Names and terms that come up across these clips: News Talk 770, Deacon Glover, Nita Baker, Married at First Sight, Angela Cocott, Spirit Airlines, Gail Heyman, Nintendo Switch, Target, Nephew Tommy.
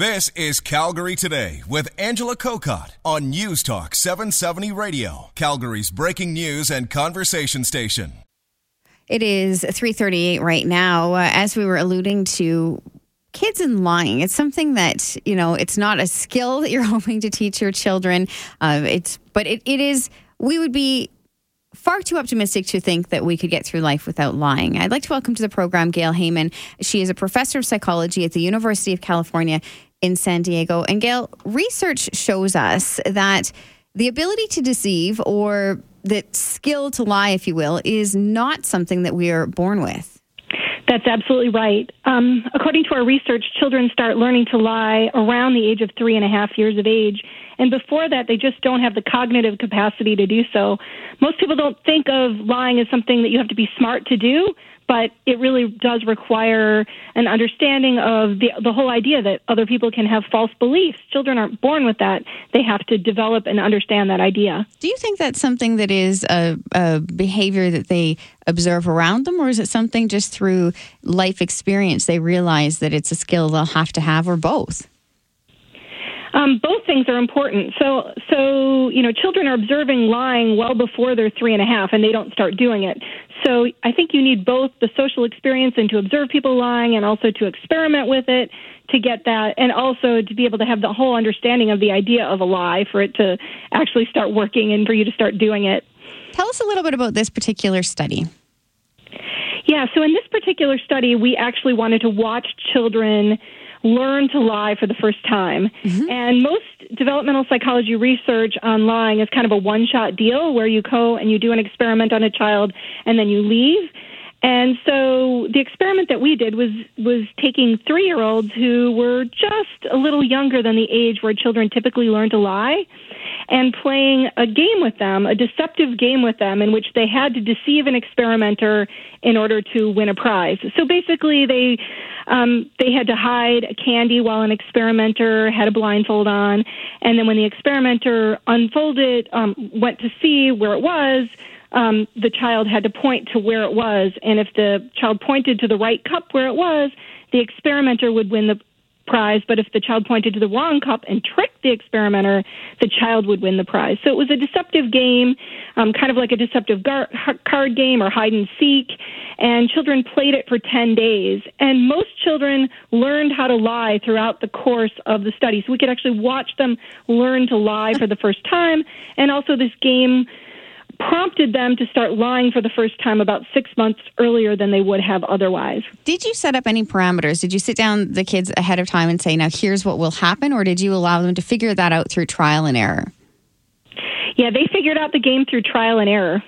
This is Calgary Today with Angela Cocott on News Talk 770 Radio, Calgary's breaking news and conversation station. It is 3:38 right now. As we were alluding to, kids and lying, it's something that, you know, it's not a skill that you're hoping to teach your children. But it is, we would be far too optimistic to think that we could get through life without lying. I'd like to welcome to the program Gail Heyman. She is a professor of psychology at the University of California in San Diego. And Gail, research shows us that the ability to deceive, or the skill to lie, if you will, is not something that we are born with. That's absolutely right. According to our research, children start learning to lie around the age of 3.5 years of age. And before that, they just don't have the cognitive capacity to do so. Most people don't think of lying as something that you have to be smart to do, but it really does require an understanding of the whole idea that other people can have false beliefs. Children aren't born with that. They have to develop and understand that idea. Do you think that's something that is a behavior that they observe around them, or is it something just through life experience they realize that it's a skill they'll have to have, or both? Both things are important. So, you know, children are observing lying well before they're 3.5, and they don't start doing it. So I think you need both the social experience and to observe people lying, and also to experiment with it to get that, and also to be able to have the whole understanding of the idea of a lie for it to actually start working and for you to start doing it. Tell us a little bit about this particular study. Yeah, so in this particular study, we actually wanted to watch children learn to lie for the first time. Mm-hmm. And most developmental psychology research on lying is kind of a one-shot deal where you go and you do an experiment on a child and then you leave. And so the experiment that we did was taking 3-year-olds who were just a little younger than the age where children typically learn to lie, and playing a game with them, a deceptive game with them, in which they had to deceive an experimenter in order to win a prize. So basically they had to hide a candy while an experimenter had a blindfold on, and then when the experimenter unfolded, went to see where it was, the child had to point to where it was, and if the child pointed to the right cup where it was, the experimenter would win the prize, but if the child pointed to the wrong cup and tricked the experimenter, the child would win the prize. So it was a deceptive game, kind of like a deceptive card game or hide and seek, and children played it for 10 days. And most children learned how to lie throughout the course of the study. So we could actually watch them learn to lie for the first time, and also this game prompted them to start lying for the first time about 6 months earlier than they would have otherwise. Did you set up any parameters? Did you sit down the kids ahead of time and say, now here's what will happen, or did you allow them to figure that out through trial and error? Yeah, they figured out the game through trial and error.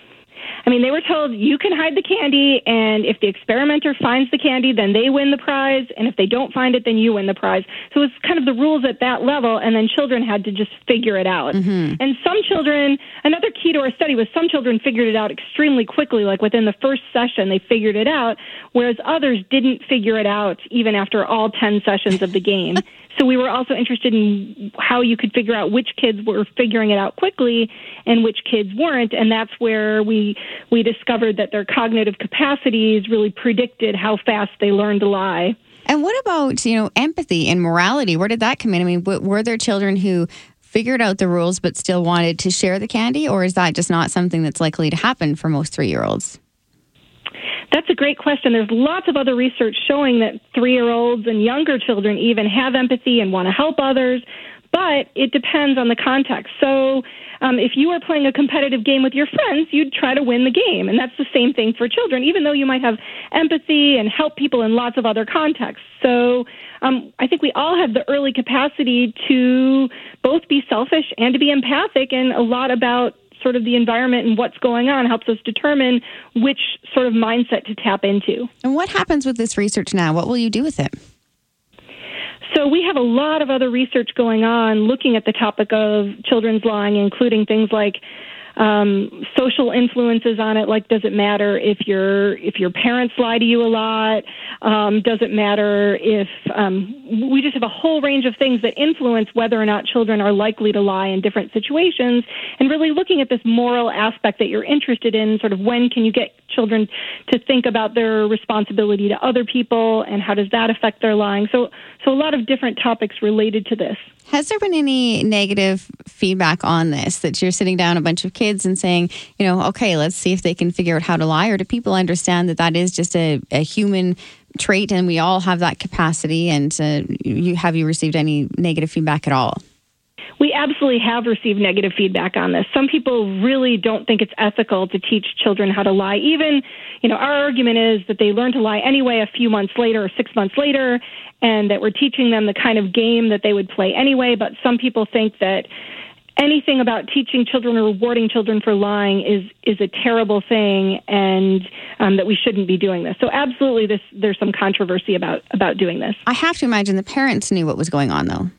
I mean, they were told you can hide the candy, and if the experimenter finds the candy, then they win the prize, and if they don't find it, then you win the prize. So it's kind of the rules at that level, and then children had to just figure it out. Mm-hmm. And some children, another key to our study was some children figured it out extremely quickly, like within the first session they figured it out, whereas others didn't figure it out even after all 10 sessions of the game. So we were also interested in how you could figure out which kids were figuring it out quickly and which kids weren't, and that's where we discovered that their cognitive capacities really predicted how fast they learned to lie. And what about, you know, empathy and morality? Where did that come in? I mean, were there children who figured out the rules but still wanted to share the candy, or is that just not something that's likely to happen for most 3-year-olds? That's a great question. There's lots of other research showing that 3-year-olds and younger children even have empathy and want to help others, but it depends on the context. So if you were playing a competitive game with your friends, you'd try to win the game, and that's the same thing for children, even though you might have empathy and help people in lots of other contexts. So I think we all have the early capacity to both be selfish and to be empathic, and a lot about sort of the environment and what's going on helps us determine which sort of mindset to tap into. And what happens with this research now? What will you do with it? So we have a lot of other research going on looking at the topic of children's lying, including things like social influences on it. Like, does it matter if your parents lie to you a lot? Does it matter if we just have a whole range of things that influence whether or not children are likely to lie in different situations? And really looking at this moral aspect that you're interested in, sort of when can you get children to think about their responsibility to other people and how does that affect their lying? So a lot of different topics related to this. Has there been any negative feedback on this, that you're sitting down a bunch of kids and saying, you know, okay, let's see if they can figure out how to lie? Or do people understand that that is just a human trait and we all have that capacity? And have you received any negative feedback at all? We absolutely have received negative feedback on this. Some people really don't think it's ethical to teach children how to lie. Even, you know, our argument is that they learn to lie anyway a few months later or 6 months later, and that we're teaching them the kind of game that they would play anyway. But some people think that anything about teaching children or rewarding children for lying is a terrible thing, and that we shouldn't be doing this. So absolutely, there's some controversy about doing this. I have to imagine the parents knew what was going on, though.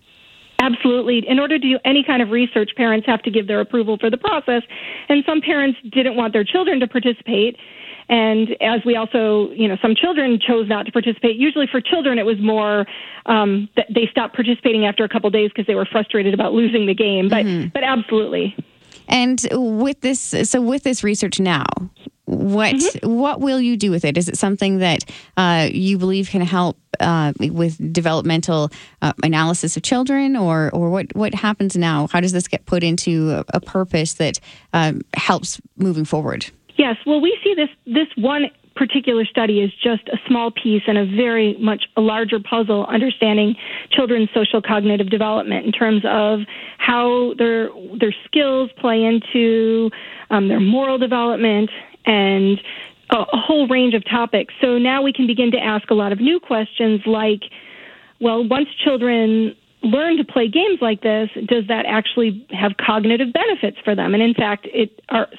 Absolutely. In order to do any kind of research, parents have to give their approval for the process. And some parents didn't want their children to participate. And as we also, you know, some children chose not to participate. Usually for children, it was more that they stopped participating after a couple of days because they were frustrated about losing the game. But absolutely. And with this research now, what will you do with it? Is it something that you believe can help with developmental analysis of children, or what happens now? How does this get put into a purpose that helps moving forward? Yes. Well, we see this one particular study is just a small piece in a very much a larger puzzle understanding children's social cognitive development in terms of how their skills play into their moral development and a whole range of topics. So now we can begin to ask a lot of new questions like, well, once children learn to play games like this, does that actually have cognitive benefits for them? And in fact,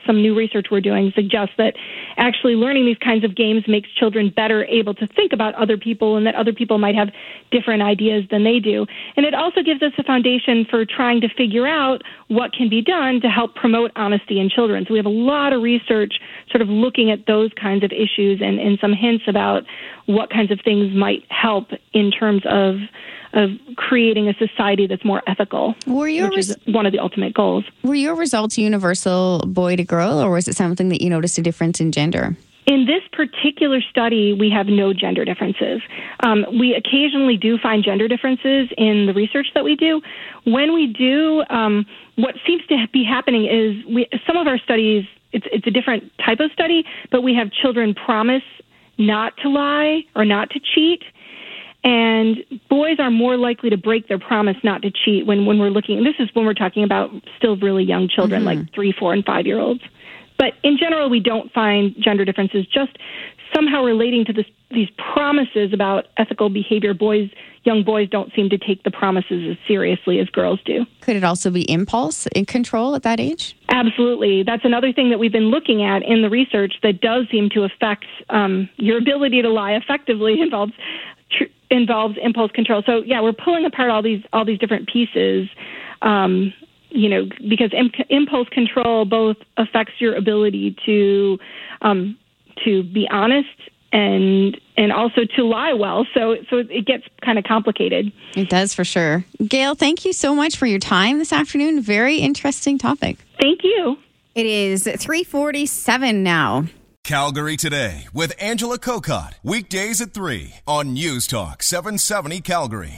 some new research we're doing suggests that actually learning these kinds of games makes children better able to think about other people, and that other people might have different ideas than they do. And it also gives us a foundation for trying to figure out what can be done to help promote honesty in children. So we have a lot of research sort of looking at those kinds of issues and some hints about what kinds of things might help in terms of creating a society that's more ethical, which is one of the ultimate goals. Were your results universal boy to girl, or was it something that you noticed a difference in gender? In this particular study, we have no gender differences. We occasionally do find gender differences in the research that we do. When we do, what seems to be happening is some of our studies, it's a different type of study, but we have children promise not to lie or not to cheat. And boys are more likely to break their promise not to cheat when we're looking. This is when we're talking about still really young children, like 3, 4, and 5-year-olds. But in general, we don't find gender differences, just somehow relating to these promises about ethical behavior. Young boys don't seem to take the promises as seriously as girls do. Could it also be impulse and control at that age? Absolutely. That's another thing that we've been looking at in the research that does seem to affect your ability to lie effectively involves impulse control. So yeah, we're pulling apart all these different pieces, because impulse control both affects your ability to be honest and also to lie well. So it gets kind of complicated. It does for sure. Gail, thank you so much for your time this afternoon. Very interesting topic. Thank you. It is 3:47 now. Calgary Today with Angela Cocott. Weekdays at 3 on News Talk 770 Calgary.